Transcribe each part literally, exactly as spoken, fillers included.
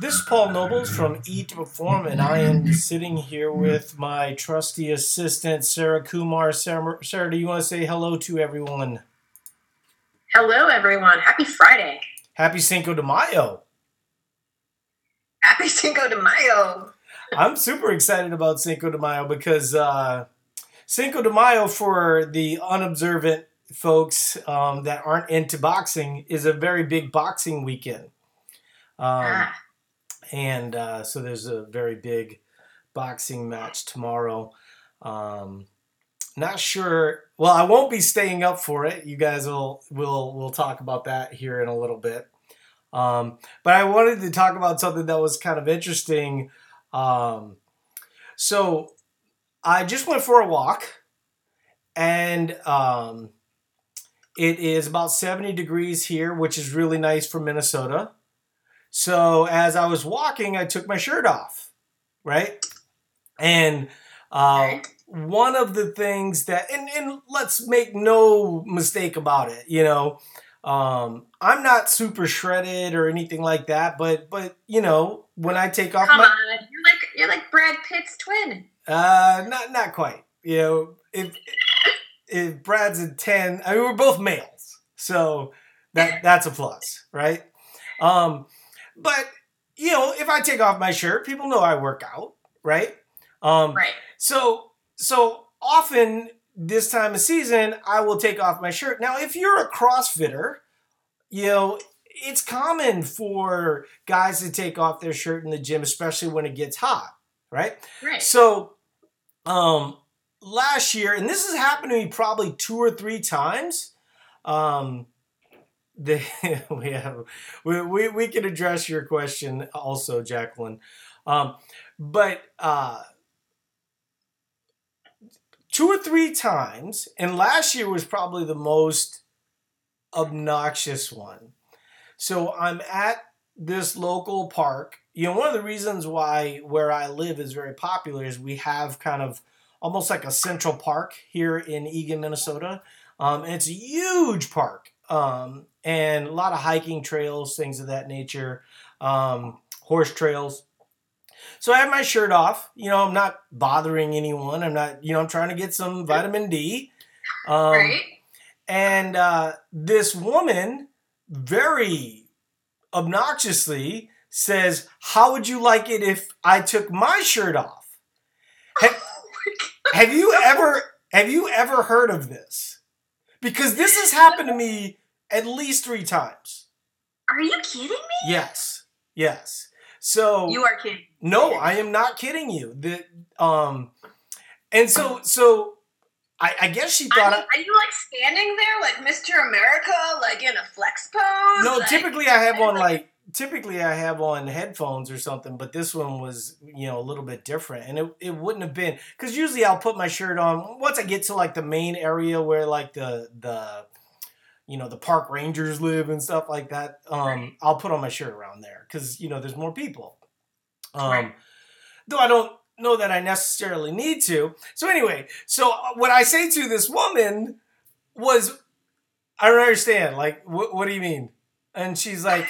This is Paul Nobles from Eat to Perform, and I am sitting here with my trusty assistant, Sarah Kumar. Sarah, Sarah, do you want to say hello to everyone? Hello, everyone. Happy Friday. Happy Cinco de Mayo. Happy Cinco de Mayo. I'm super excited about Cinco de Mayo because uh, Cinco de Mayo, for the unobservant folks um, that aren't into boxing, is a very big boxing weekend. Um, ah. And uh, so there's a very big boxing match tomorrow. Um, not sure. Well, I won't be staying up for it. You guys will will will talk about that here in a little bit. Um, but I wanted to talk about something that was kind of interesting. Um, so I just went for a walk, and um, it is about seventy degrees here, which is really nice for Minnesota. So as I was walking, I took my shirt off, right? And uh, one of the things that, and, and let's make no mistake about it, you know, um, I'm not super shredded or anything like that, but but you know, when I take off, come my, on, you're like you're like Brad Pitt's twin. Uh, not not quite. You know, if if Brad's a ten, I mean, we're both males, so that that's a plus, right? Um. But, you know, if I take off my shirt, people know I work out, right? Um, right. So, so often this time of season, I will take off my shirt. Now, if you're a CrossFitter, you know, it's common for guys to take off their shirt in the gym, especially when it gets hot, right? Right. So, um, last year, and this has happened to me probably two or three times, um, The, we, have, we we we can address your question also, Jacqueline. Um, but uh, two or three times, and last year was probably the most obnoxious one. So I'm at this local park. You know, one of the reasons why where I live is very popular is we have kind of almost like a central park here in Eagan, Minnesota. Um, and it's a huge park. Um, and a lot of hiking trails, things of that nature, um, horse trails. So I have my shirt off. You know, I'm not bothering anyone. I'm not, you know, I'm trying to get some vitamin D. Um, right. And uh, this woman very obnoxiously says, "How would you like it if I took my shirt off?" Have, have you ever, have you ever heard of this? Because this has happened to me at least three times. Are you kidding me? Yes. Yes. So you are kidding. No, I am not kidding you. The um, and so so, I, I guess she thought. I mean, I, are you like standing there, like Mister America, like in a flex pose? No, like, typically I have on like typically I have on headphones or something, but this one was you know a little bit different, and it it wouldn't have been because usually I'll put my shirt on once I get to like the main area where like the the. you know, the park rangers live and stuff like that. Um, right. I'll put on my shirt around there because, you know, there's more people. Um, right. Though I don't know that I necessarily need to. So anyway, so what I say to this woman was, I don't understand. Like, wh- what do you mean? And she's like,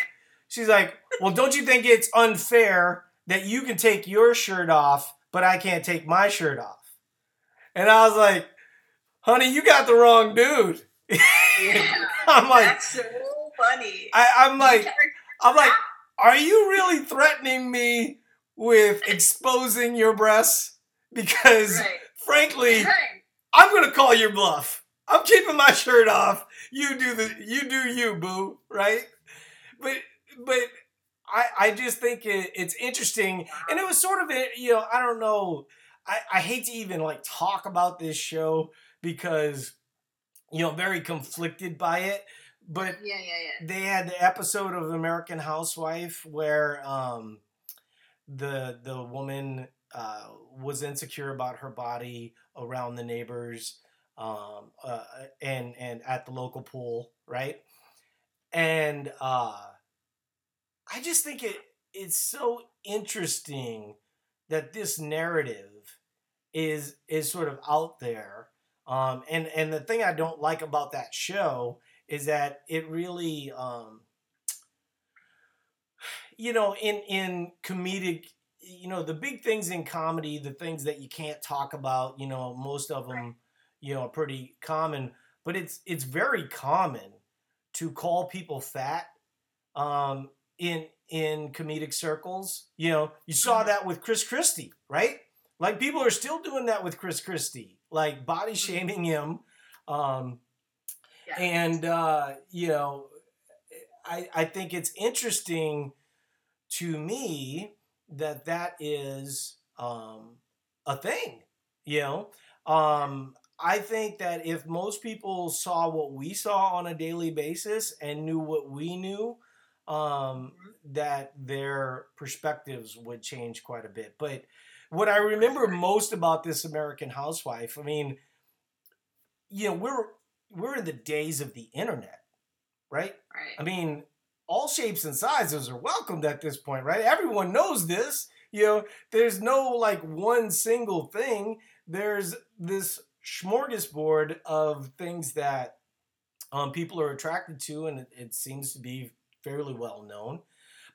she's like, well, don't you think it's unfair that you can take your shirt off, but I can't take my shirt off? And I was like, honey, you got the wrong dude. Yeah, I'm like, that's so funny. I, I'm like, I'm like, are you really threatening me with exposing your breasts? Because right. frankly, right. I'm gonna call your bluff. I'm keeping my shirt off. You do the, you do you, boo, right? But, but I, I just think it, it's interesting, and it was sort of a, you know, I don't know. I, I hate to even like talk about this show because. You know, very conflicted by it, but yeah, yeah, yeah. They had the episode of American Housewife where um, the the woman uh, was insecure about her body around the neighbors um, uh, and and at the local pool, right? And uh, I just think it it's so interesting that this narrative is is sort of out there. Um, and, and the thing I don't like about that show is that it really, um, you know, in, in comedic, you know, the big things in comedy, the things that you can't talk about, you know, most of them, right. you know, are pretty common, but it's, it's very common to call people fat, um, in, in comedic circles. You know, you saw that with Chris Christie, right? Like, people are still doing that with Chris Christie, like body shaming him. Um, yeah. And, uh, you know, I, I think it's interesting to me that that is um, a thing, you know. Um, I think that if most people saw what we saw on a daily basis and knew what we knew, um, that their perspectives would change quite a bit. But what I remember most about this American Housewife, I mean, you know, we're we're in the days of the internet. Right? Right. I mean, all shapes and sizes are welcomed at this point, right? Everyone knows this. You know, there's no like one single thing. There's this smorgasbord of things that um, people are attracted to, and it, it seems to be fairly well known.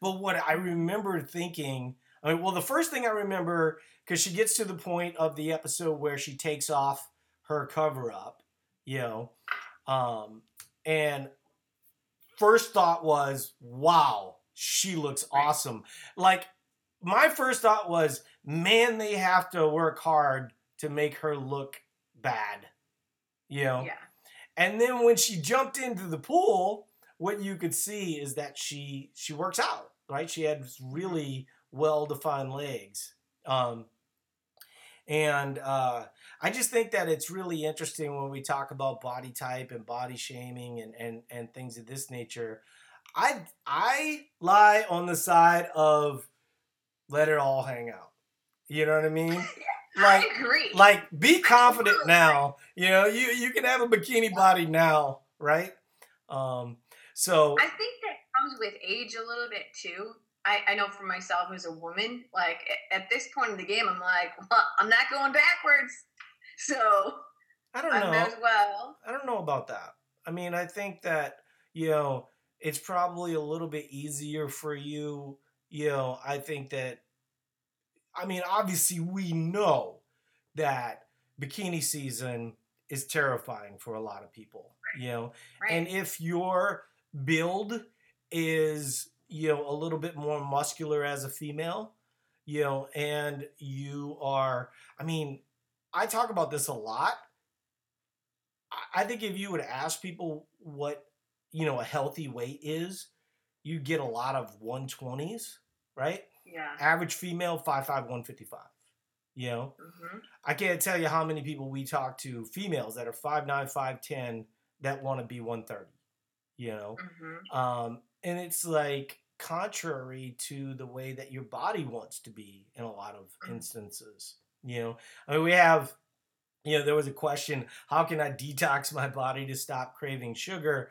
But what I remember thinking, I mean, well, the first thing I remember, because she gets to the point of the episode where she takes off her cover up, you know, um, and first thought was, wow, she looks awesome. Like, my first thought was, man, they have to work hard to make her look bad, you know? Yeah. And then when she jumped into the pool, what you could see is that she she works out, right? She had really well-defined legs. Um, and uh, I just think that it's really interesting when we talk about body type and body shaming and, and, and things of this nature. I I lie on the side of let it all hang out. You know what I mean? Like, I agree. Like, be confident now. You know, you, you can have a bikini body now, right? Um, so I think that comes with age a little bit too. I, I know for myself as a woman, like at this point in the game, I'm like, well, I'm not going backwards. So I don't know. I might as well. I don't know about that. I mean, I think that, you know, it's probably a little bit easier for you. You know, I think that, I mean, obviously we know that bikini season is terrifying for a lot of people, right. you know, right. and if your build is, you know, a little bit more muscular as a female, you know, and you are, I mean, I talk about this a lot. I think if you would ask people what, you know, a healthy weight is, you get a lot of one twenties, right? Yeah. Average female, five five, one fifty-five, you know? Mm-hmm. I can't tell you how many people we talk to, females that are five nine, five ten, that want to be one thirty, you know? Mm-hmm. Um, and it's like contrary to the way that your body wants to be in a lot of instances, you know. I mean, we have, you know, there was a question, how can I detox my body to stop craving sugar?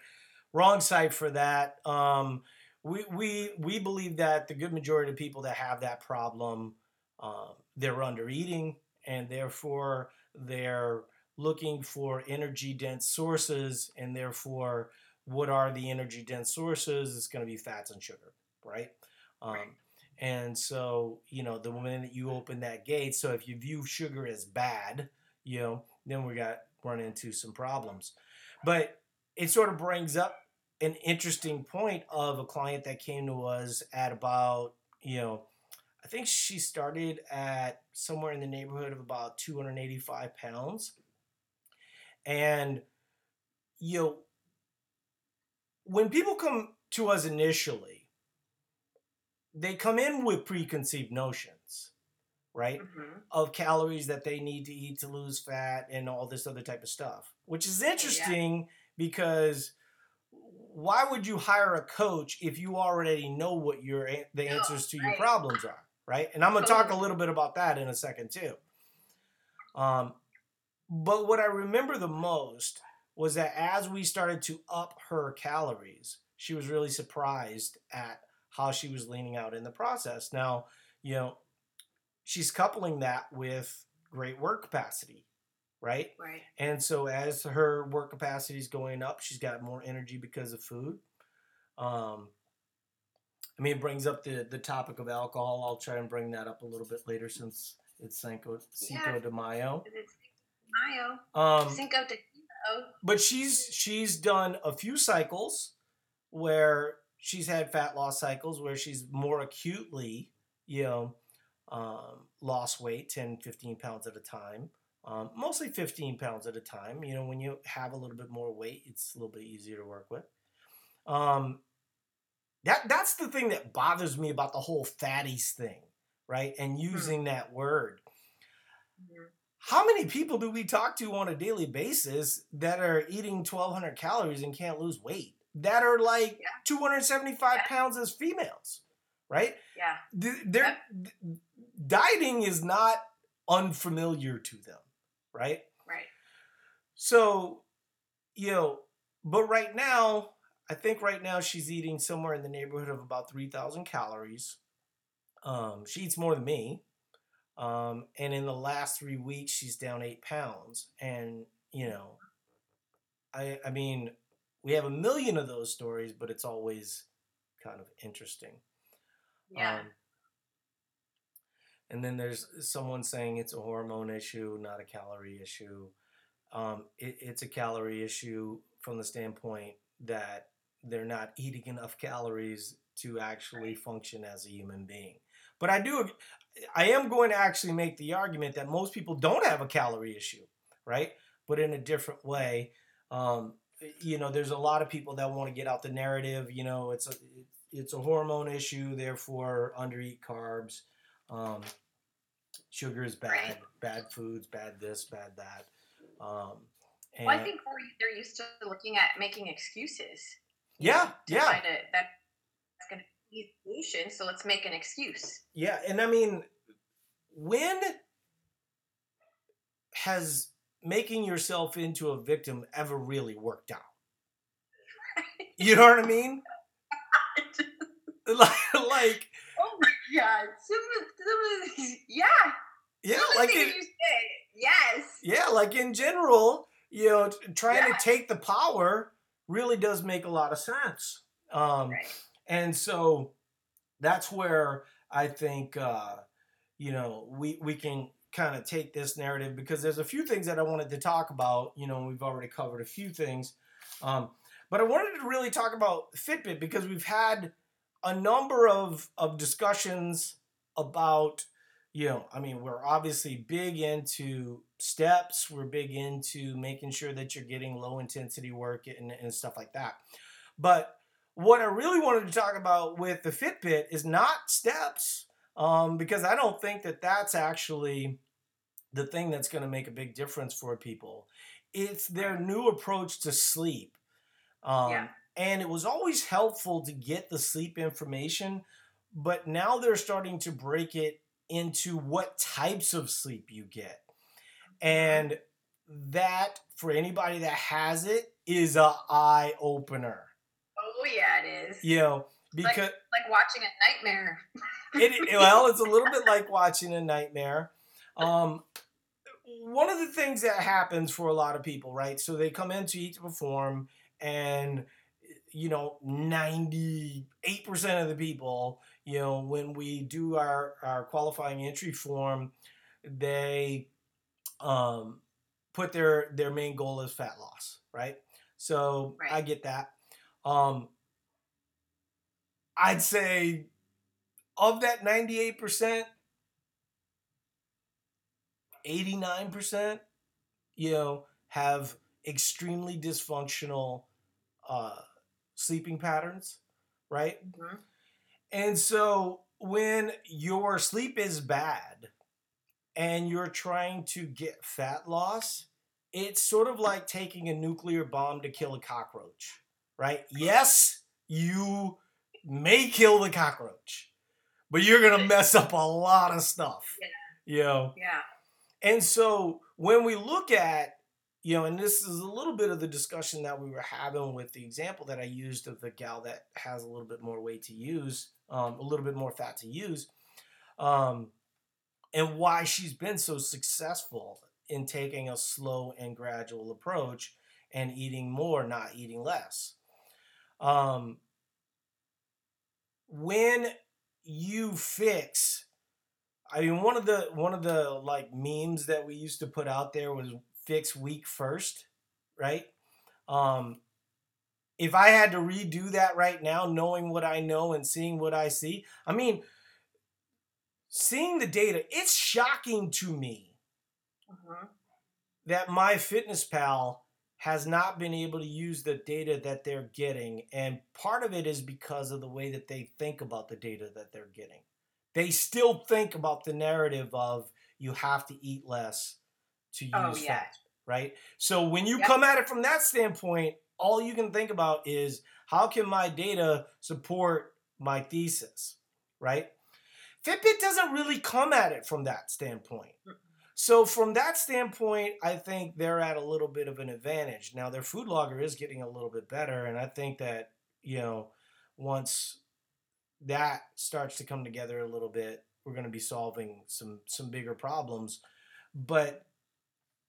Wrong site for that. Um, we we we believe that the good majority of people that have that problem, uh, they're under eating, and therefore they're looking for energy dense sources, and therefore, what are the energy-dense sources? It's going to be fats and sugar, right? Um, right. And so, you know, the minute you open that gate, so if you view sugar as bad, you know, then we got run into some problems. But it sort of brings up an interesting point of a client that came to us at about, you know, I think she started at somewhere in the neighborhood of about two eighty-five pounds. And, you know, when people come to us initially, they come in with preconceived notions, right? Mm-hmm. Of calories that they need to eat to lose fat and all this other type of stuff, which is interesting yeah. because why would you hire a coach if you already know what your the answers to your right. problems are, right? And I'm going to talk a little bit about that in a second too. Um, but what I remember the most was that as we started to up her calories, she was really surprised at how she was leaning out in the process. Now, you know, she's coupling that with great work capacity, right? Right. And so as her work capacity is going up, she's got more energy because of food. Um, I mean, it brings up the, the topic of alcohol. I'll try and bring that up a little bit later since it's Cinco, Cinco yeah. de Mayo. It's Cinco de Mayo. Um, Cinco de Mayo. But she's she's done a few cycles where she's had fat loss cycles where she's more acutely, you know, um, lost weight, ten, fifteen pounds at a time. Um, mostly fifteen pounds at a time. You know, when you have a little bit more weight, it's a little bit easier to work with. Um, that that's the thing that bothers me about the whole fatties thing, right? And using mm-hmm. that word. Mm-hmm. How many people do we talk to on a daily basis that are eating twelve hundred calories and can't lose weight? That are like yeah. two hundred seventy-five yeah. pounds as females, right? Yeah. Th- they're, yeah. Th- dieting is not unfamiliar to them, right? Right. So, you know, but right now, I think right now she's eating somewhere in the neighborhood of about three thousand calories. Um, she eats more than me. Um, and in the last three weeks, she's down eight pounds. And, you know, I, I mean, we have a million of those stories, but it's always kind of interesting. Yeah. Um, and then there's someone saying it's a hormone issue, not a calorie issue. Um, it, it's a calorie issue from the standpoint that they're not eating enough calories to actually function as a human being. But I do, I am going to actually make the argument that most people don't have a calorie issue, right? But in a different way. Um, you know, there's a lot of people that want to get out the narrative, you know, it's a, it's a hormone issue, therefore undereat carbs, um, sugar is bad, right. bad foods, bad this, bad that. Um, And well, I think they're used to looking at making excuses. Yeah, you know, yeah. To, that's going to be a solution, so let's make an excuse. Yeah, and I mean, when has making yourself into a victim ever really worked out? Right. You know what I mean? like, like. Oh my God! Some of, some of these, yeah. Yeah, some like of the things in, you say, yes. Yeah, like in general. You know, trying yeah. to take the power really does make a lot of sense. Um, right. And so that's where I think, uh, you know, we, we can kind of take this narrative because there's a few things that I wanted to talk about. You know, we've already covered a few things. Um, but I wanted to really talk about Fitbit because we've had a number of, of discussions about, you know, I mean, we're obviously big into steps. We're big into making sure that you're getting low intensity work and, and stuff like that. But what I really wanted to talk about with the Fitbit is not steps, um, because I don't think that that's actually the thing that's going to make a big difference for people. It's their new approach to sleep. Um, yeah. And it was always helpful to get the sleep information, but now they're starting to break it into what types of sleep you get. And that, for anybody that has it, is a eye opener. Oh yeah, it is. You know, because like, like watching a nightmare. it well, it's a little bit like watching a nightmare. Um, one of the things that happens for a lot of people, right? So they come into Eat to Perform, and you know, ninety-eight percent of the people, you know, when we do our, our qualifying entry form, they um, put their, their main goal as fat loss, right? So right. I get that. Um, I'd say of that ninety-eight percent, eighty-nine percent, you know, have extremely dysfunctional uh sleeping patterns, right? Mm-hmm. And so when your sleep is bad and you're trying to get fat loss, it's sort of like taking a nuclear bomb to kill a cockroach, right? Yes, you may kill the cockroach, but you're going to mess up a lot of stuff, yeah. you know? Yeah. And so when we look at, you know, and this is a little bit of the discussion that we were having with the example that I used of the gal that has a little bit more weight to use, um, a little bit more fat to use, um, and why she's been so successful in taking a slow and gradual approach and eating more, not eating less. Um, when you fix, I mean, one of the one of the like memes that we used to put out there was fix week first, right? Um, if I had to redo that right now, knowing what I know and seeing what I see, I mean, seeing the data, it's shocking to me mm-hmm. that MyFitnessPal has not been able to use the data that they're getting. And part of it is because of the way that they think about the data that they're getting. They still think about the narrative of you have to eat less to use oh, yeah. fat, right? So when you yep. come at it from that standpoint, all you can think about is how can my data support my thesis, right? Fitbit doesn't really come at it from that standpoint. So from that standpoint, I think they're at a little bit of an advantage. Now, their food logger is getting a little bit better, and I think that, you know, once that starts to come together a little bit, we're going to be solving some some bigger problems. But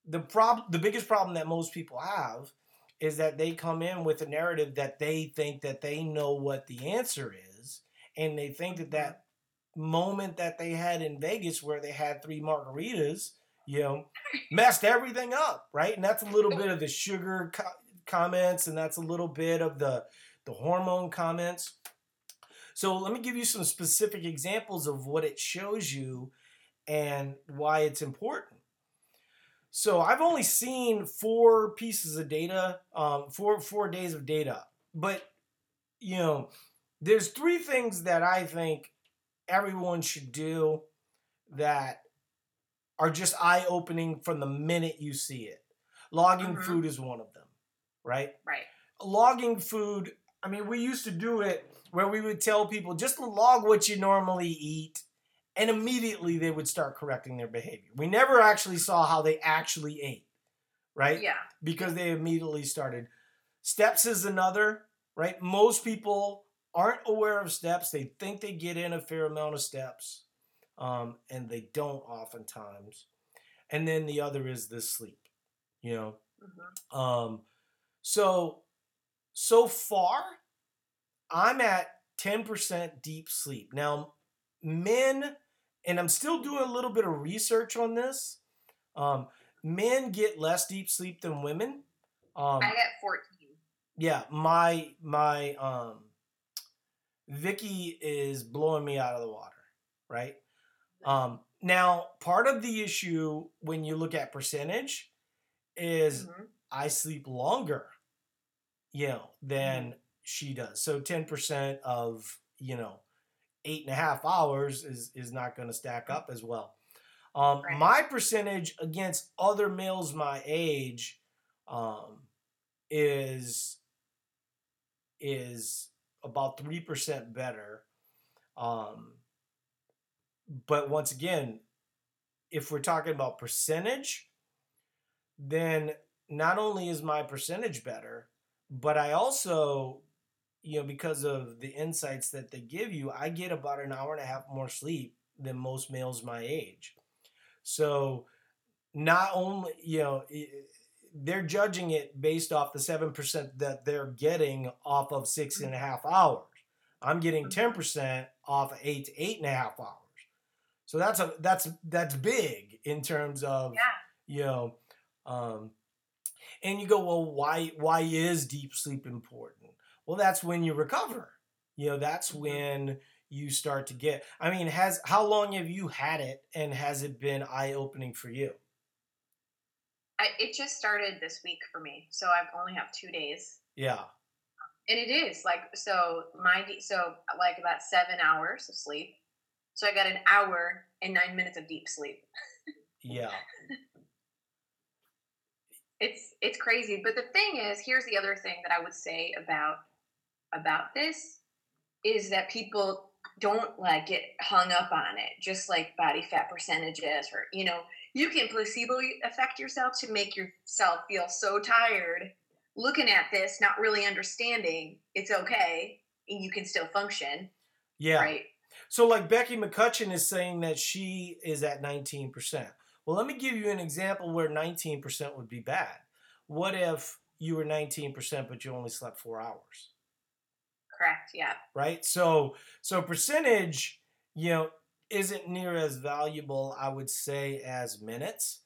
the prob- the biggest problem that most people have is that they come in with a narrative that they think that they know what the answer is, and they think that that moment that they had in Vegas where they had three margaritas, you know, messed everything up, right? And that's a little bit of the sugar co- comments, and that's a little bit of the the hormone comments. So let me give you some specific examples of what it shows you and why it's important. So I've only seen four pieces of data, um, four four days of data. But, you know, there's three things that I think everyone should do that are just eye-opening from the minute you see it. Logging mm-hmm. food is one of them, right? Right. Logging food, I mean, we used to do it where we would tell people just log what you normally eat, and immediately they would start correcting their behavior. We never actually saw how they actually ate, right? Yeah. Because they immediately started. Steps is another, right? Most people aren't aware of steps. They think they get in a fair amount of steps, um, and they don't oftentimes. And then the other is the sleep, you know? Mm-hmm. Um, so, so far, I'm at ten percent deep sleep. Now, men, and I'm still doing a little bit of research on this, um, men get less deep sleep than women. Um, I got fourteen. Yeah, my, my, um, Vicky is blowing me out of the water, right? Um, now, part of the issue when you look at percentage is mm-hmm. I sleep longer, you know, than mm-hmm. she does. So ten percent of, you know, eight and a half hours is, is not going to stack up as well. Um, right. My percentage against other males my age um, is is... about three percent better. Um, but once again, if we're talking about percentage, then not only is my percentage better, but I also, you know, because of the insights that they give you, I get about an hour and a half more sleep than most males my age. So not only, you know, it, they're judging it based off the seven percent that they're getting off of six and a half hours. I'm getting ten percent off of eight to eight and a half hours. So that's a, that's, that's big in terms of, yeah. you know, um, and you go, well, why, why is deep sleep important? Well, that's when you recover, you know, that's when you start to get, I mean, has, how long have you had it, and has it been eye-opening for you? I, it just started this week for me, so I've only have two days. Yeah, and it is like so. My so like about seven hours of sleep. So I got an hour and nine minutes of deep sleep. Yeah, it's it's crazy. But the thing is, here's the other thing that I would say about about this is that people don't like get hung up on it, just like body fat percentages or you know. You can placebo affect yourself to make yourself feel so tired looking at this, not really understanding it's okay and you can still function. Yeah. Right. So like Becky McCutcheon is saying that she is at nineteen percent. Well, let me give you an example where nineteen percent would be bad. What if you were nineteen percent, but you only slept four hours? Correct. Yeah. Right. So, so percentage, you know, isn't near as valuable, I would say, as minutes.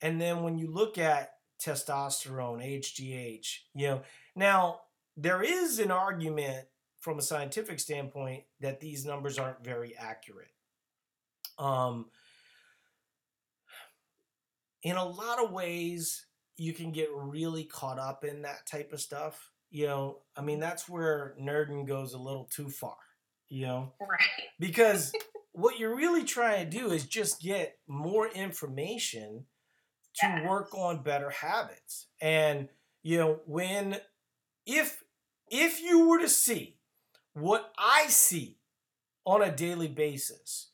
And then when you look at testosterone, H G H, you know, now there is an argument from a scientific standpoint that these numbers aren't very accurate. Um, in a lot of ways, you can get really caught up in that type of stuff. You know, I mean, that's where nerding goes a little too far, you know, right? Because what you're really trying to do is just get more information to yes. work on better habits. And, you know, when, if, if you were to see what I see on a daily basis,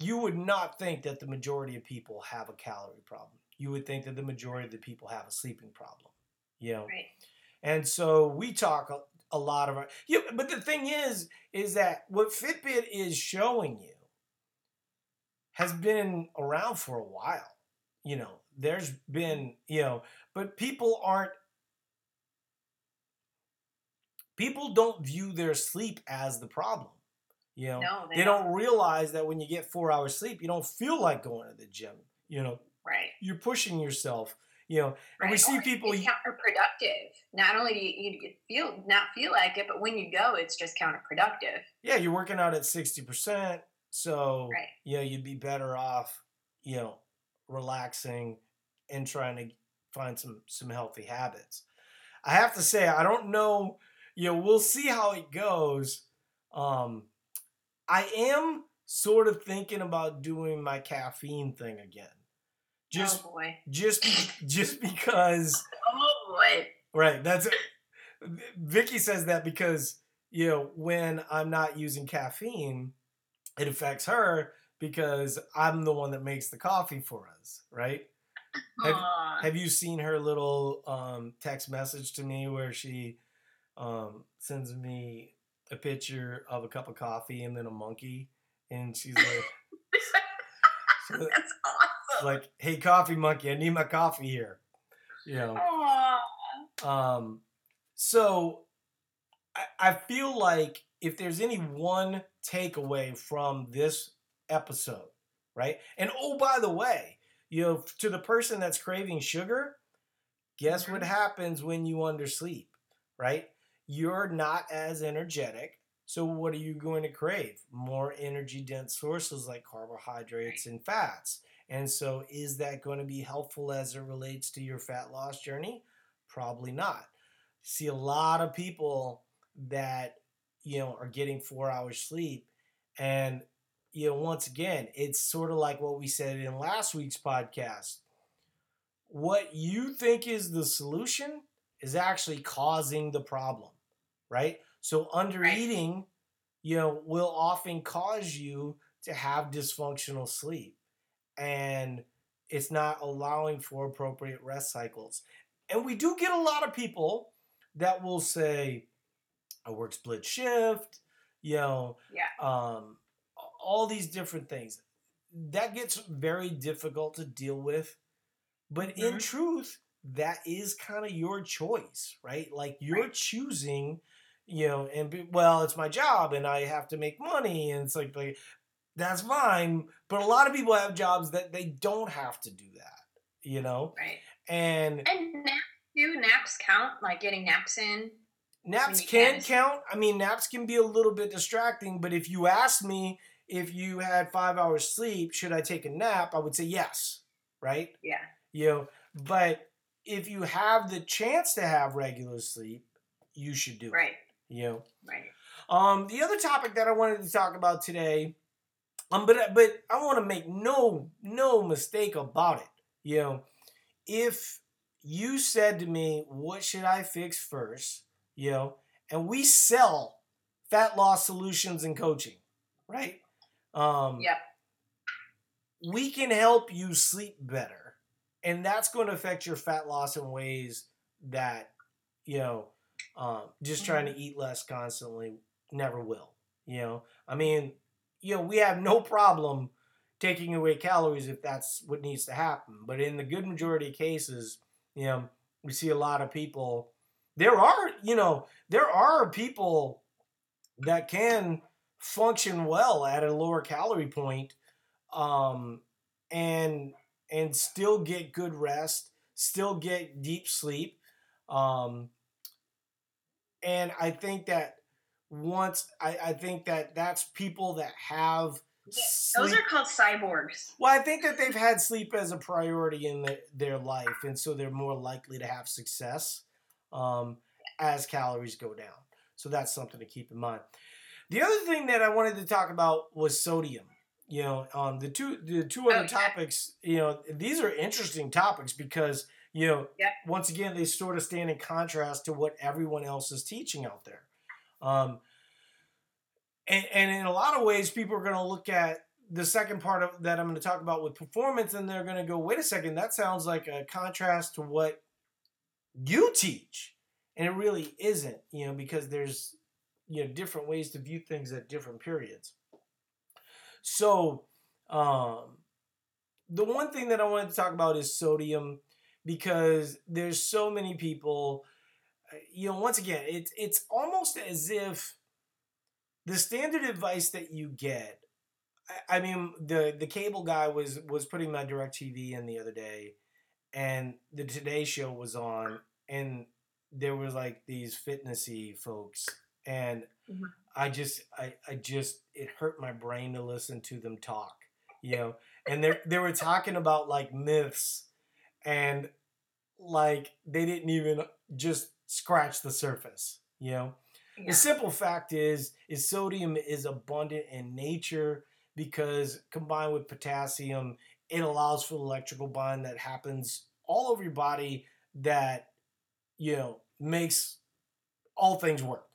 you would not think that the majority of people have a calorie problem. You would think that the majority of the people have a sleeping problem, you know? Right. And so we talk a, a lot of our, yeah, but the thing is, is that what Fitbit is showing you has been around for a while. You know, there's been, you know, but people aren't, people don't view their sleep as the problem. You know, no, they, they don't realize that when you get four hours sleep, you don't feel like going to the gym, you know, right. You're pushing yourself. You know, and right. we see or people it's counterproductive. Not only do you, you feel not feel like it, but when you go, it's just counterproductive. Yeah, you're working out at sixty percent, so right. you know you'd be better off, you know, relaxing and trying to find some some healthy habits. I have to say, I don't know. You know, we'll see how it goes. Um, I am sort of thinking about doing my caffeine thing again. Just, oh boy. just, just because. Oh boy. Right. That's it. Vicky says that because, you know, when I'm not using caffeine, it affects her because I'm the one that makes the coffee for us. Right. Have, have you seen her little um, text message to me where she um, sends me a picture of a cup of coffee and then a monkey, and she's like, so, that's awesome. Like, hey, coffee monkey, I need my coffee here. You know. Aww. Um, so I, I feel like if there's any one takeaway from this episode, right? And oh, by the way, you know, to the person that's craving sugar, guess what happens when you undersleep, right? You're not as energetic. So what are you going to crave? More energy-dense sources like carbohydrates and fats. And so is that going to be helpful as it relates to your fat loss journey? Probably not. See a lot of people that, you know, are getting four hours sleep. And, you know, once again, it's sort of like what we said in last week's podcast. What you think is the solution is actually causing the problem, right? So undereating, right. you know, will often cause you to have dysfunctional sleep. And it's not allowing for appropriate rest cycles. And we do get a lot of people that will say, I work split shift, you know, yeah. um, all these different things. That gets very difficult to deal with. But mm-hmm. in truth, that is kind of your choice, right? Like you're right. choosing, you know, and be, well, it's my job and I have to make money. And it's like, like that's fine, but a lot of people have jobs that they don't have to do that, you know? Right. And... And naps, do naps count? Like getting naps in? Naps can count. I mean, naps can be a little bit distracting, but if you asked me if you had five hours sleep, should I take a nap? I would say yes, right? Yeah. You know, but if you have the chance to have regular sleep, you should do it. Right. You know? Right. Um, the other topic that I wanted to talk about today... Um, but but I want to make no no mistake about it. You know, if you said to me, "What should I fix first?" You know, and we sell fat loss solutions and coaching, right? Um, yep. We can help you sleep better, and that's going to affect your fat loss in ways that you know, um, just mm-hmm. trying to eat less constantly never will. You know, I mean. You know, we have no problem taking away calories if that's what needs to happen. But in the good majority of cases, you know, we see a lot of people. There are, you know, there are people that can function well at a lower calorie point, um, and and still get good rest, still get deep sleep. Um, and I think that once I, I think that that's people that have sleep. Those are called cyborgs. Well, I think that they've had sleep as a priority in the, their life, and so they're more likely to have success um, as calories go down. So that's something to keep in mind. The other thing that I wanted to talk about was sodium. You know, um, the two the two other oh, yeah. topics. You know, these are interesting topics because you know, yeah. once again, they sort of stand in contrast to what everyone else is teaching out there. Um, and, and in a lot of ways, people are going to look at the second part of that I'm going to talk about with performance, and they're going to go, wait a second, that sounds like a contrast to what you teach. And it really isn't, you know, because there's, you know, different ways to view things at different periods. So um, the one thing that I wanted to talk about is sodium, because there's so many people, you know, once again, it's it's almost as if the standard advice that you get, I, I mean, the, the cable guy was, was putting my DirecTV in the other day, and the Today Show was on, and there was like these fitnessy folks, and mm-hmm. I just, I, I just, it hurt my brain to listen to them talk, you know, and they they were talking about like myths, and like they didn't even just scratch the surface, you know. Yeah. The simple fact is, is sodium is abundant in nature because combined with potassium, it allows for the electrical bond that happens all over your body that, you know, makes all things work,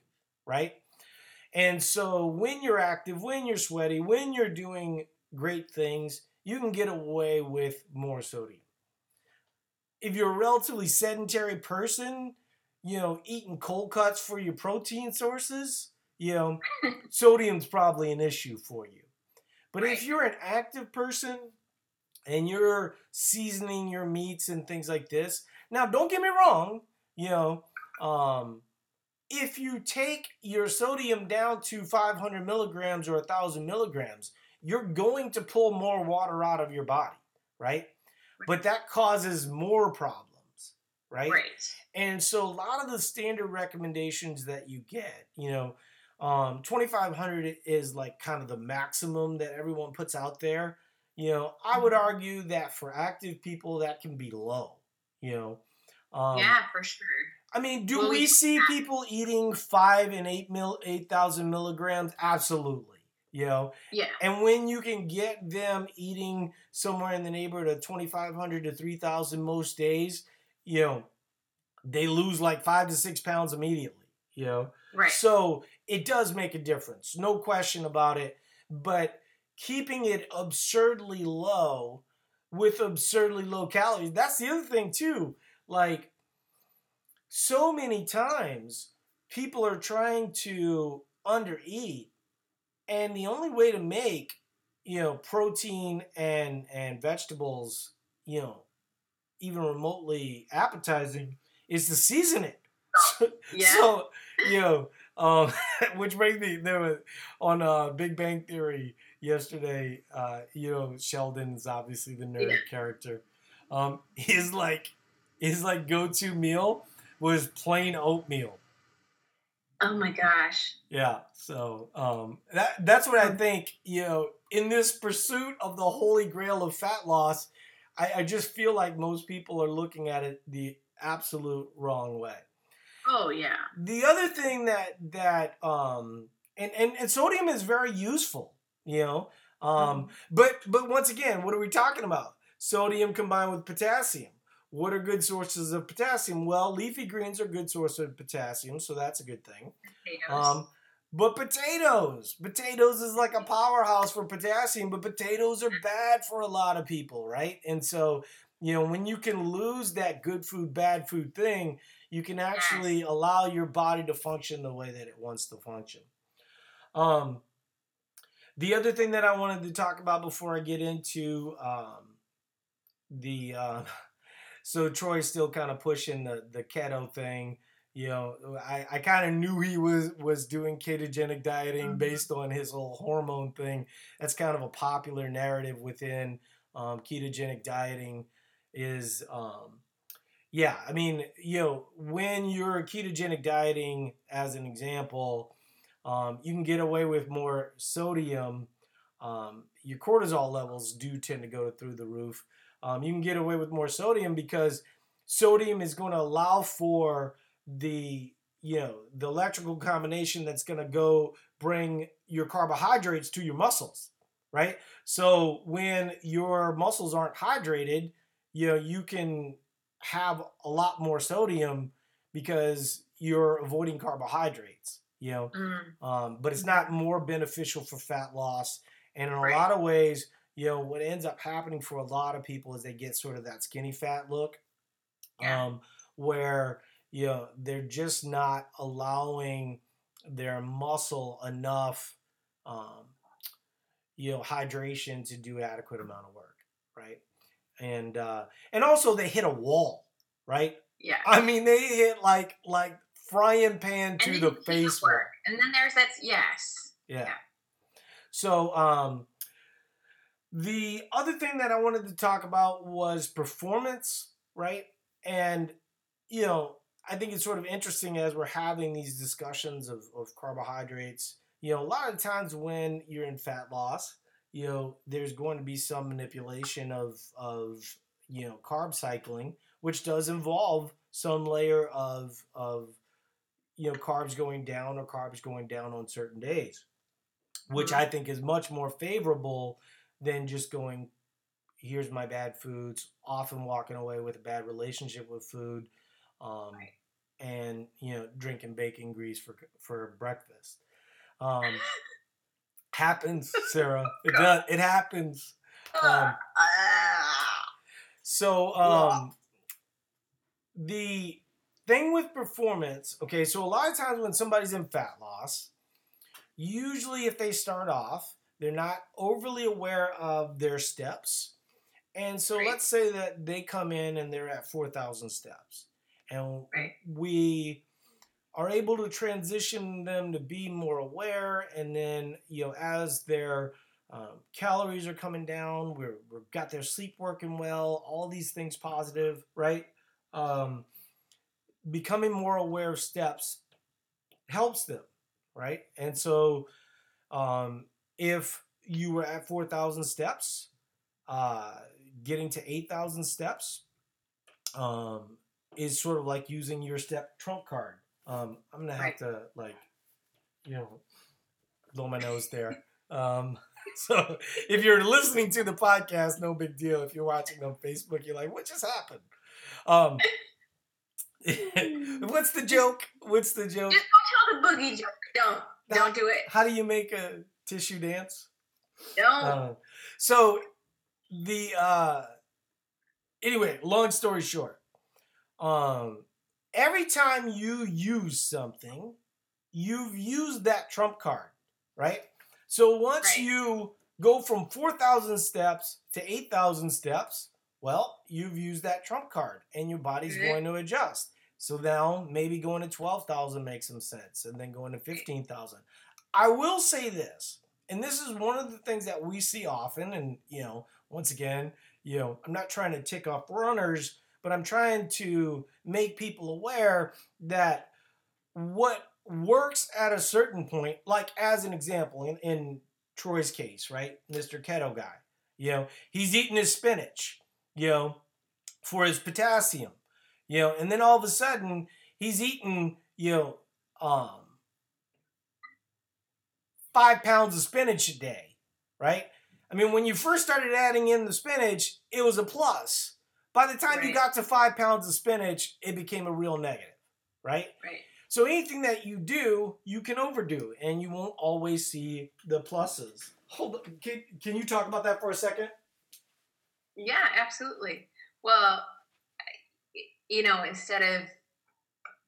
right? And so when you're active, when you're sweaty, when you're doing great things, you can get away with more sodium. If you're a relatively sedentary person, you know, eating cold cuts for your protein sources, you know, sodium's probably an issue for you. But right. if you're an active person and you're seasoning your meats and things like this, now don't get me wrong, you know, um, if you take your sodium down to five hundred milligrams or one thousand milligrams, you're going to pull more water out of your body, right? But that causes more problems, right? Right. And so a lot of the standard recommendations that you get, you know, um, twenty-five hundred is like kind of the maximum that everyone puts out there. You know, I would argue that for active people, that can be low, you know. Um, yeah, for sure. I mean, do well, we see people eating five and eight mil, eight thousand milligrams? Absolutely. You know, yeah. And when you can get them eating somewhere in the neighborhood of twenty-five hundred to three thousand most days, you know, they lose like five to six pounds immediately, you know, right? So it does make a difference. No question about it, but keeping it absurdly low with absurdly low calories. That's the other thing too. Like so many times people are trying to undereat. And the only way to make, you know, protein and and vegetables, you know, even remotely appetizing is to season it. So, yeah. so you know, um, which brings me there was on uh, Big Bang Theory yesterday. Uh, you know, Sheldon is obviously the nerd yeah. character. Um, his like his like go-to meal was plain oatmeal. Oh my gosh. Yeah. So um, that that's what I think, you know, in this pursuit of the holy grail of fat loss, I, I just feel like most people are looking at it the absolute wrong way. Oh, yeah. The other thing that, that um, and, and, and sodium is very useful, you know, um, mm-hmm. but, but once again, what are we talking about? Sodium combined with potassium. What are good sources of potassium? Well, leafy greens are a good source of potassium, so that's a good thing. Potatoes. Um, but potatoes. Potatoes is like a powerhouse for potassium, but potatoes are bad for a lot of people, right? And so, you know, when you can lose that good food, bad food thing, you can actually allow your body to function the way that it wants to function. Um, the other thing that I wanted to talk about before I get into um, the... Uh, So Troy's still kind of pushing the, the keto thing, you know, I, I kind of knew he was, was doing ketogenic dieting based on his whole hormone thing. That's kind of a popular narrative within um, ketogenic dieting is, um, yeah, I mean, you know, when you're ketogenic dieting, as an example, um, you can get away with more sodium. Um, your cortisol levels do tend to go through the roof. Um, you can get away with more sodium because sodium is going to allow for the, you know, the electrical combination that's going to go bring your carbohydrates to your muscles, right? So when your muscles aren't hydrated, you know, you can have a lot more sodium because you're avoiding carbohydrates, you know, mm. um, but it's not more beneficial for fat loss. And in a right. lot of ways, you know, what ends up happening for a lot of people is they get sort of that skinny fat look, yeah. um, where, you know, they're just not allowing their muscle enough, um, you know, hydration to do adequate amount of work, right? And uh, and also they hit a wall, right? Yeah. I mean, they hit like like frying pan and to the face work. And then there's that, yes. Yeah. yeah. So um, the other thing that I wanted to talk about was performance, right? And, you know, I think it's sort of interesting as we're having these discussions of, of carbohydrates, you know, a lot of times when you're in fat loss, you know, there's going to be some manipulation of, of, you know, carb cycling, which does involve some layer of, of, you know, carbs going down or carbs going down on certain days, which I think is much more favorable than just going, here's my bad foods, often walking away with a bad relationship with food. Um, right. And, you know, drinking bacon grease for, for breakfast. Um, happens, Sarah. It does. It happens. Um, so, um, the thing with performance, okay, so a lot of times when somebody's in fat loss, usually if they start off, they're not overly aware of their steps. And so right. let's say that they come in and they're at four thousand steps. And we are able to transition them to be more aware. And then, you know, as their um, calories are coming down, we're, we've got their sleep working well, all these things positive, right? Um, becoming more aware of steps helps them, right? And so um, if you were at four thousand steps, uh, getting to eight thousand steps, um, is sort of like using your step trump card. Um, I'm going to have right. to, like, you know, blow my nose there. Um, so if you're listening to the podcast, no big deal. If you're watching on Facebook, you're like, what just happened? Um, what's the joke? What's the joke? Just don't tell the boogie joke. Don't. Don't how, do it. How do you make a tissue dance? Don't. Uh, so the, uh, anyway, long story short. Um, every time you use something, you've used that trump card, right? So once right. you go from four thousand steps to eight thousand steps, well, you've used that trump card and your body's mm-hmm. going to adjust. So now maybe going to twelve thousand makes some sense and then going to fifteen thousand. I will say this, and this is one of the things that we see often. And, you know, once again, you know, I'm not trying to tick off runners, but I'm trying to make people aware that what works at a certain point, like as an example, in, in Troy's case, right? Mister Keto guy, you know, he's eating his spinach, you know, for his potassium, you know, and then all of a sudden he's eating, you know, um, five pounds of spinach a day, right? I mean, when you first started adding in the spinach, it was a plus. By the time right. you got to five pounds of spinach, it became a real negative, right? Right. So anything that you do, you can overdo, and you won't always see the pluses. Hold up. Can, can you talk about that for a second? Yeah, absolutely. Well, you know, instead of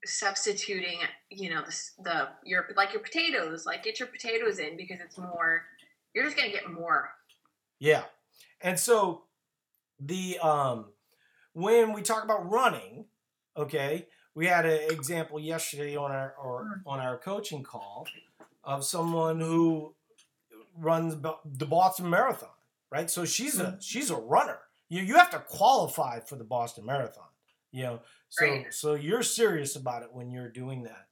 substituting, you know, the your like your potatoes, like get your potatoes in because it's more, you're just going to get more. Yeah. And so the... um. When we talk about running, okay, We had an example yesterday on our or on our coaching call of someone who runs the Boston Marathon, right? So she's a she's a runner. You you have to qualify for the Boston Marathon, you know. So right. so you're serious about it when you're doing that.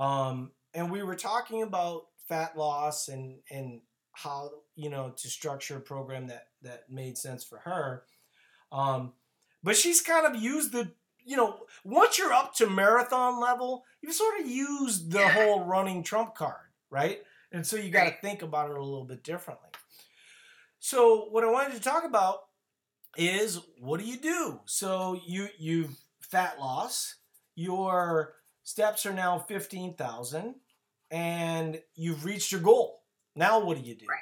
Um, and we were talking about fat loss and and how, you know, to structure a program that that made sense for her. Um, but she's kind of used the, you know, once you're up to marathon level, you've sort of used the whole running trump card, right? And so you got to think about it a little bit differently. So what I wanted to talk about is, what do you do? So you you've fat loss, your steps are now fifteen thousand, and you've reached your goal. Now what do you do? Right.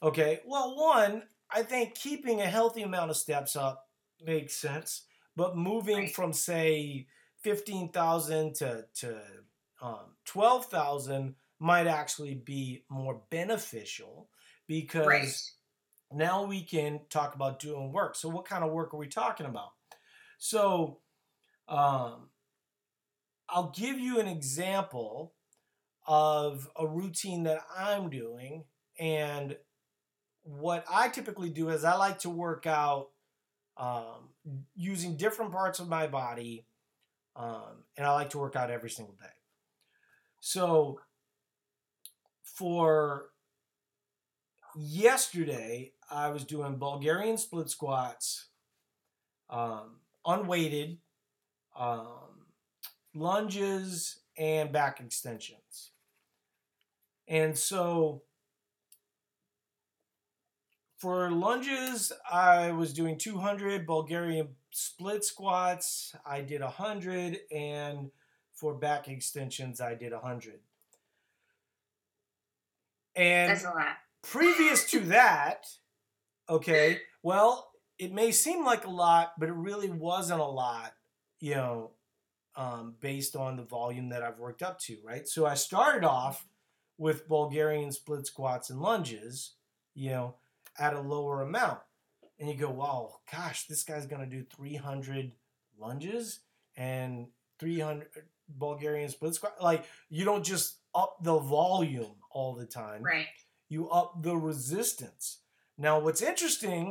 Okay, well, one, I think keeping a healthy amount of steps up makes sense. But moving right. from, say, fifteen thousand to, to um, twelve thousand might actually be more beneficial, because right. now we can talk about doing work. So what kind of work are we talking about? So um, I'll give you an example of a routine that I'm doing. And what I typically do is I like to work out Um, using different parts of my body, um, and I like to work out every single day. So for yesterday, I was doing Bulgarian split squats, um, unweighted, um, lunges, and back extensions. And so for lunges, I was doing two hundred Bulgarian split squats. I did one hundred, and for back extensions, I did one hundred. And that's a lot. Previous to that, okay, well, it may seem like a lot, but it really wasn't a lot, you know, um, based on the volume that I've worked up to, right? So I started off with Bulgarian split squats and lunges, you know, at a lower amount. And you go, wow, gosh, this guy's going to do three hundred lunges and three hundred Bulgarian split squat. Like, you don't just up the volume all the time. Right. You up the resistance. Now, what's interesting,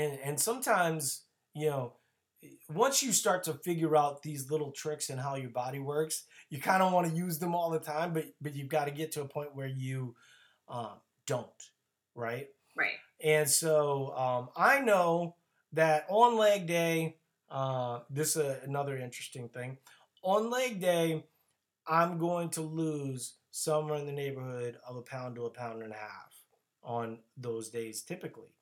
and, and sometimes, you know, once you start to figure out these little tricks and how your body works, you kind of want to use them all the time, but, but you've got to get to a point where you um, don't, right? Right. And so um, I know that on leg day, uh, this is a, another interesting thing. On leg day, I'm going to lose somewhere in the neighborhood of a pound to a pound and a half on those days typically.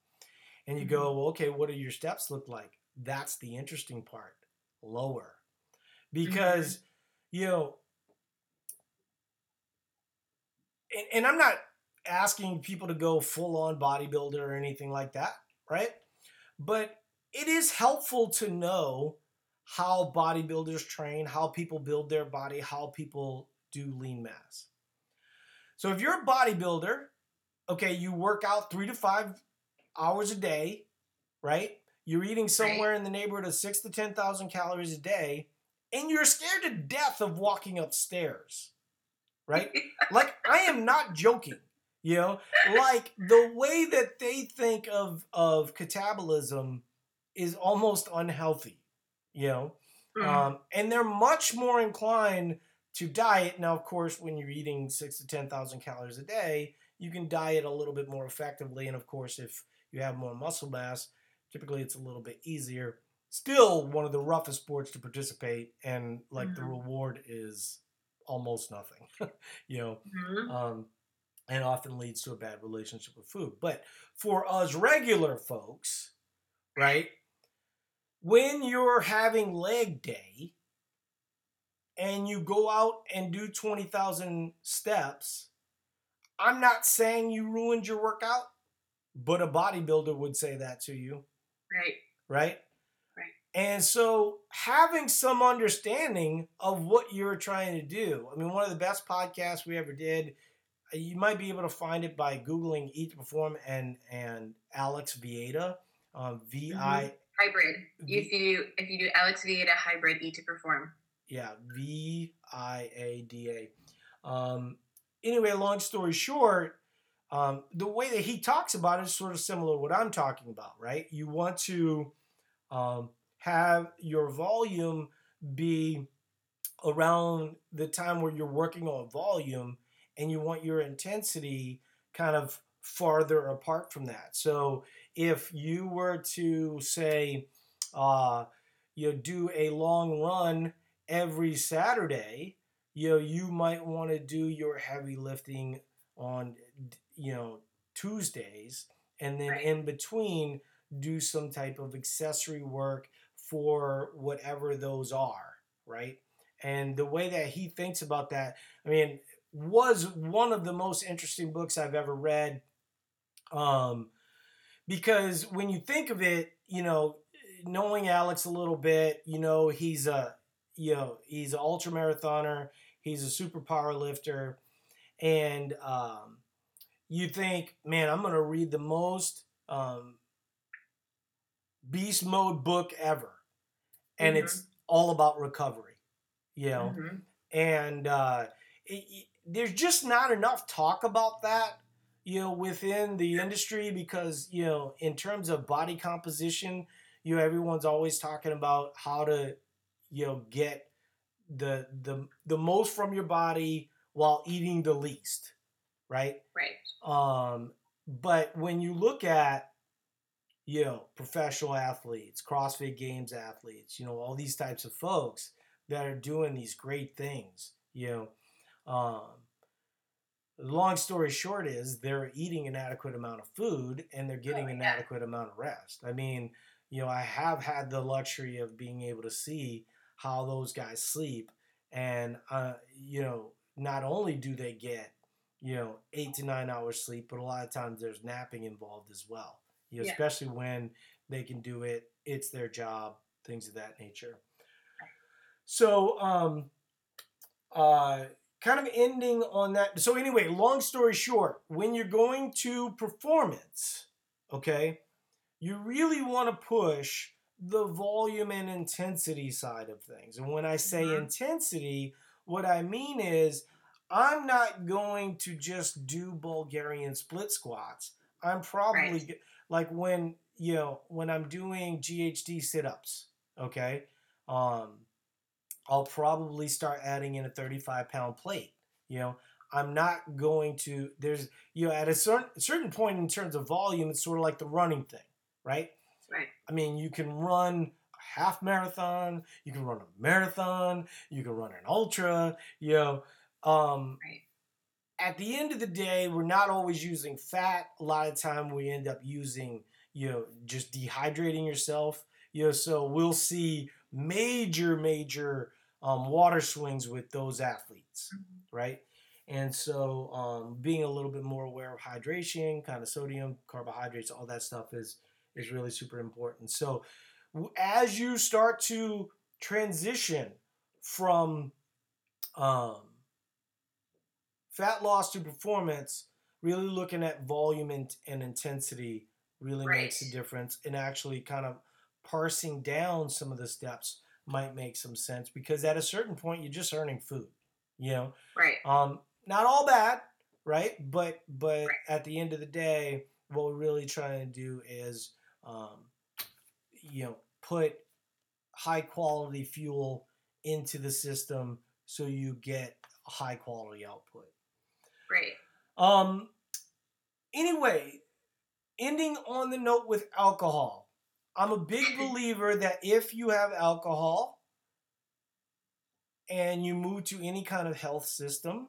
And you mm-hmm. go, well, okay, what do your steps look like? That's the interesting part, lower. Because, mm-hmm. you know, and, and I'm not asking people to go full-on bodybuilder or anything like that, right? But it is helpful to know how bodybuilders train, how people build their body, how people do lean mass. So if you're a bodybuilder, okay, you work out three to five hours a day, right? You're eating somewhere right. in the neighborhood of six to ten thousand calories a day, and you're scared to death of walking upstairs, right? Like, I am not joking. You know, like the way that they think of, of catabolism is almost unhealthy, you know, mm-hmm. um, and they're much more inclined to diet. Now, of course, when you're eating six to ten thousand calories a day, you can diet a little bit more effectively. And of course, if you have more muscle mass, typically it's a little bit easier. Still one of the roughest sports to participate. And like mm-hmm. the reward is almost nothing, you know, mm-hmm. um, and often leads to a bad relationship with food. But for us regular folks, right, when you're having leg day and you go out and do twenty thousand steps, I'm not saying you ruined your workout, but a bodybuilder would say that to you. Right. Right? Right. And so having some understanding of what you're trying to do. I mean, one of the best podcasts we ever did, you might be able to find it by Googling Eat to Perform and, and Alex Vieta, um, V I Hybrid. If you if you do Alex Vieta hybrid, Eat to Perform. Yeah, V I A D A. Um, anyway, long story short, um, the way that he talks about it is sort of similar to what I'm talking about, right? You want to um, have your volume be around the time where you're working on volume, and you want your intensity kind of farther apart from that. So if you were to say, uh, you know, do a long run every Saturday, you know, you might want to do your heavy lifting on, you know, Tuesdays, and then right. in between do some type of accessory work for whatever those are, right? And the way that he thinks about that, I mean, was one of the most interesting books I've ever read. Um, because when you think of it, you know, knowing Alex a little bit, you know, he's a, you know, he's an ultra marathoner, he's a super power lifter. And, um, you think, man, I'm going to read the most, um, beast mode book ever. And mm-hmm. it's all about recovery, you know? Mm-hmm. And, uh, it, it, there's just not enough talk about that, you know, within the industry, because, you know, in terms of body composition, you know, everyone's always talking about how to, you know, get the the the most from your body while eating the least, right? Right. Um, but when you look at, you know, professional athletes, CrossFit Games athletes, you know, all these types of folks that are doing these great things, you know, Um, long story short is they're eating an adequate amount of food and they're getting oh, yeah. an adequate amount of rest. I mean, you know, I have had the luxury of being able to see how those guys sleep, and, uh, you know, not only do they get, you know, eight to nine hours sleep, but a lot of times there's napping involved as well, you know, yeah. especially when they can do it. It's their job, things of that nature. So, um, uh, kind of ending on that. So anyway, long story short, when you're going to performance, okay, you really want to push the volume and intensity side of things. And when I say mm-hmm. intensity, what I mean is I'm not going to just do Bulgarian split squats. I'm probably right. like when, you know, when I'm doing G H D sit-ups, okay, um, I'll probably start adding in a thirty-five pound plate. You know, I'm not going to, there's, you know, at a certain certain point in terms of volume, it's sort of like the running thing, right? Right. I mean, you can run a half marathon, you can run a marathon, you can run an ultra, you know. Um, right. At the end of the day, we're not always using fat. A lot of time we end up using, you know, just dehydrating yourself, you know, so we'll see major, major um, water swings with those athletes, right? And so um, being a little bit more aware of hydration, kind of sodium, carbohydrates, all that stuff is is really super important. So as you start to transition from um, fat loss to performance, really looking at volume and, and intensity really right. makes a difference, and actually kind of parsing down some of the steps might make some sense, because at a certain point you're just earning food, you know, right? Um, not all bad, right? But, but right. at the end of the day, what we're really trying to do is, um, you know, put high quality fuel into the system so you get a high quality output. Right. Um, anyway, ending on the note with alcohol. I'm a big believer that if you have alcohol and you move to any kind of health system,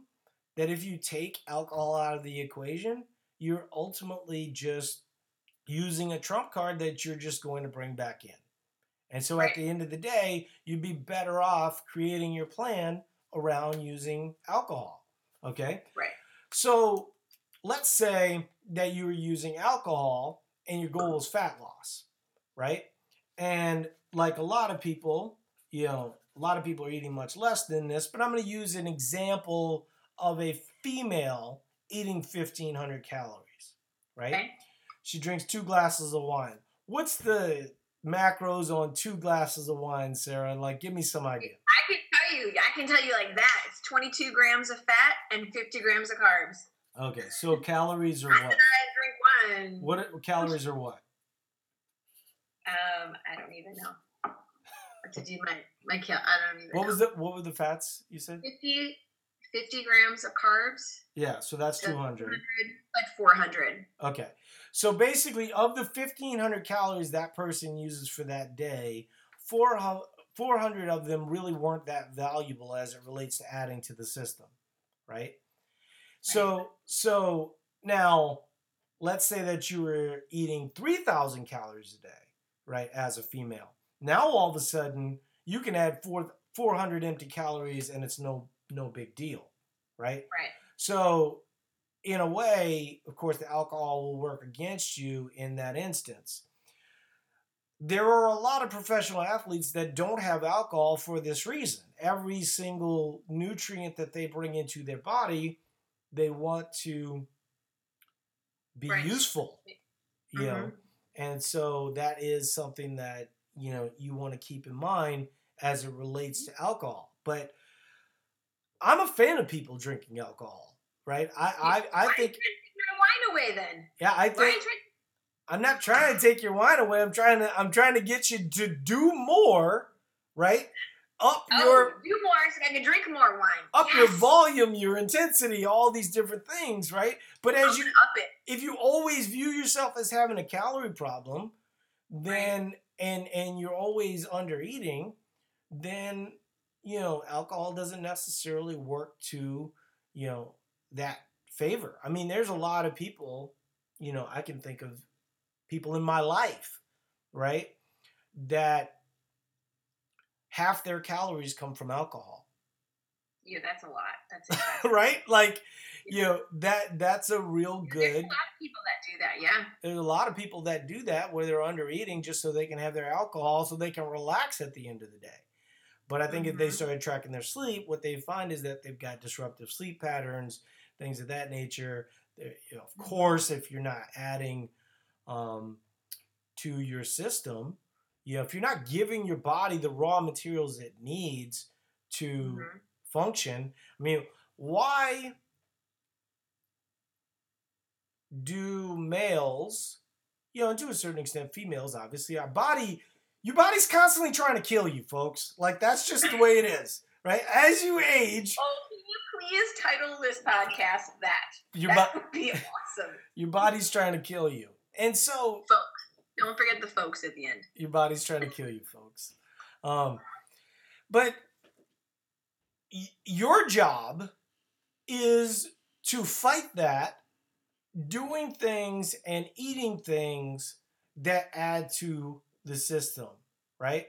that if you take alcohol out of the equation, you're ultimately just using a trump card that you're just going to bring back in. And so at the end of the day, you'd be better off creating your plan around using alcohol. Okay? Right. So let's say that you were using alcohol and your goal was fat loss. Right? And like a lot of people, you know, a lot of people are eating much less than this, but I'm going to use an example of a female eating fifteen hundred calories, right? Okay. She drinks two glasses of wine. What's the macros on two glasses of wine, Sarah? Like, give me some idea. I can tell you. I can tell you like that. It's twenty-two grams of fat and fifty grams of carbs. Okay, so calories are what? I drink one. What calories are what? Um, I don't even know. What to do my my cal- I don't even. What know. was the what were the fats you said? Fifty. fifty grams of carbs. Yeah, so that's so two hundred. Like four hundred. Okay. So basically, of the fifteen hundred calories that person uses for that day, four hundred of them really weren't that valuable as it relates to adding to the system, right? So, so now, let's say that you were eating three thousand calories a day, right, as a female. Now, all of a sudden, you can add four hundred empty calories and it's no no big deal, right? Right. So in a way, of course, the alcohol will work against you in that instance. There are a lot of professional athletes that don't have alcohol for this reason. Every single nutrient that they bring into their body, they want to be right. useful, you mm-hmm. know? And so that is something that, you know, you want to keep in mind as it relates to alcohol. But I'm a fan of people drinking alcohol, right? I, I, I think. Why are you drinking my wine away then? Yeah, I think. Why are you drink- I'm not trying to take your wine away. I'm trying to. I'm trying to get you to do more, right? Up oh, your do more so I can drink more wine. Up yes. your volume, your intensity, all these different things, right? But as you up it, if you always view yourself as having a calorie problem, then right. and and you're always under eating, then. You know, alcohol doesn't necessarily work to, you know, that favor. I mean, there's a lot of people, you know, I can think of people in my life, right, that half their calories come from alcohol. Yeah, that's a lot. That's a lot. Right? Like, you know, that that's a real good. There's a lot of people that do that, yeah. There's a lot of people that do that where they're under eating just so they can have their alcohol so they can relax at the end of the day. But I think mm-hmm. if they started tracking their sleep, what they find is that they've got disruptive sleep patterns, things of that nature. You know, of course, if you're not adding um, to your system, you know, if you're not giving your body the raw materials it needs to mm-hmm. function, I mean, why do males, you know, and to a certain extent, females, obviously, our body... Your body's constantly trying to kill you, folks. Like, that's just the way it is, right? As you age... Oh, can you please title this podcast that? Your that bo- would be awesome. Your body's trying to kill you. And so... Folks. Don't forget the folks at the end. Your body's trying to kill you, folks. Um, but y- your job is to fight that, doing things and eating things that add to... the system, right?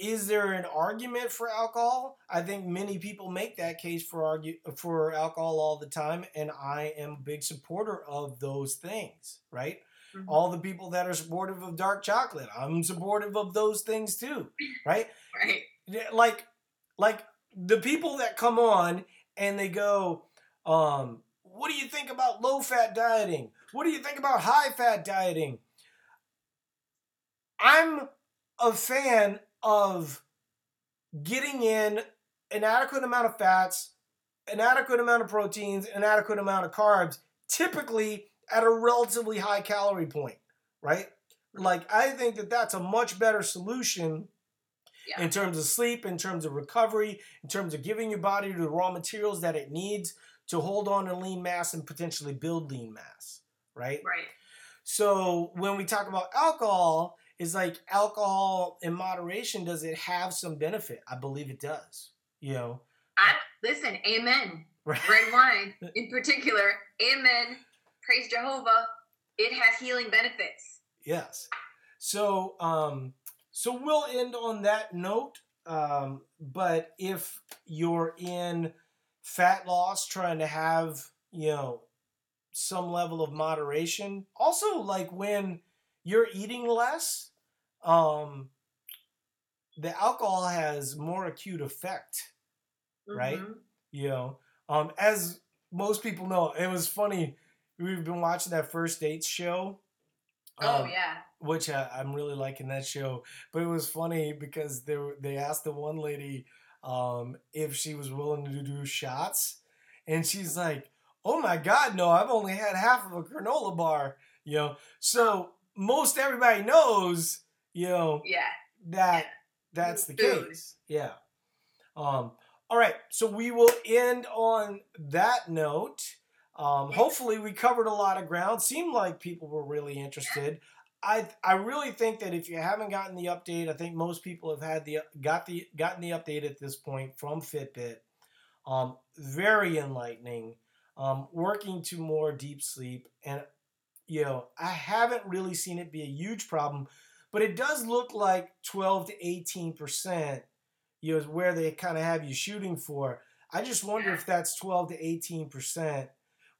Is there an argument for alcohol? I think many people make that case for argue for alcohol all the time, and I am a big supporter of those things, right? Mm-hmm. All the people that are supportive of dark chocolate, I'm supportive of those things too, right? Right. Like, like the people that come on and they go, um, what do you think about low-fat dieting? What do you think about high-fat dieting? I'm a fan of getting in an adequate amount of fats, an adequate amount of proteins, an adequate amount of carbs, typically at a relatively high calorie point, right? Like, I think that that's a much better solution yeah. in terms of sleep, in terms of recovery, in terms of giving your body the raw materials that it needs to hold on to lean mass and potentially build lean mass, right? Right. So when we talk about alcohol... Is like alcohol in moderation, does it have some benefit? I believe it does. You know, I, listen, amen. Right. Red wine in particular, amen. Praise Jehovah. It has healing benefits. Yes. So, um, so we'll end on that note. Um, but if you're in fat loss, trying to have, you know, some level of moderation, also like when you're eating less, um, the alcohol has more acute effect, right? Mm-hmm. You know, um, as most people know, it was funny. We've been watching that First Dates show Oh, um, yeah. Which I, I'm really liking that show. But it was funny because they were, they asked the one lady um, if she was willing to do shots. And she's like, oh, my God, no, I've only had half of a granola bar. You know, so most everybody knows, you know, yeah. that yeah. that's the Food. case. Yeah. Um. All right. So we will end on that note. Um, hopefully we covered a lot of ground. Seemed like people were really interested. I I really think that if you haven't gotten the update, I think most people have had the got the gotten the update at this point from Fitbit. Um, very enlightening. Um, working to more deep sleep, and you know I haven't really seen it be a huge problem, but it does look like twelve to eighteen percent. You know is where they kind of have you shooting for. I just wonder if that's twelve to eighteen percent.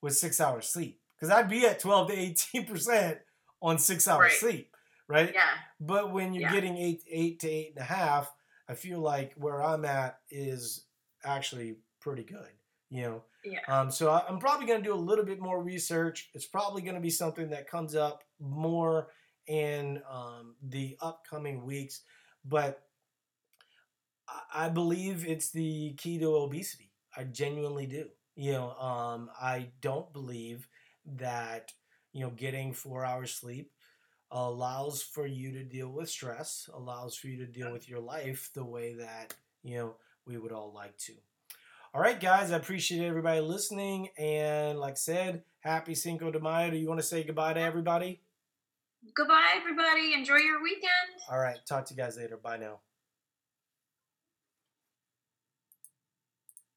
With six hours sleep, because I'd be at twelve to eighteen percent on six hours right. sleep, right? Yeah. But when you're yeah. getting eight, eight to eight and a half, I feel like where I'm at is actually pretty good, you know? Yeah. Um. So I, I'm probably going to do a little bit more research. It's probably going to be something that comes up more in um, the upcoming weeks, but I, I believe it's the key to obesity. I genuinely do. You know, um, I don't believe that, you know, getting four hours sleep allows for you to deal with stress, allows for you to deal with your life the way that, you know, we would all like to. All right, guys, I appreciate everybody listening. And like I said, happy Cinco de Mayo. Do you want to say goodbye to everybody? Goodbye, everybody. Enjoy your weekend. All right. Talk to you guys later. Bye now.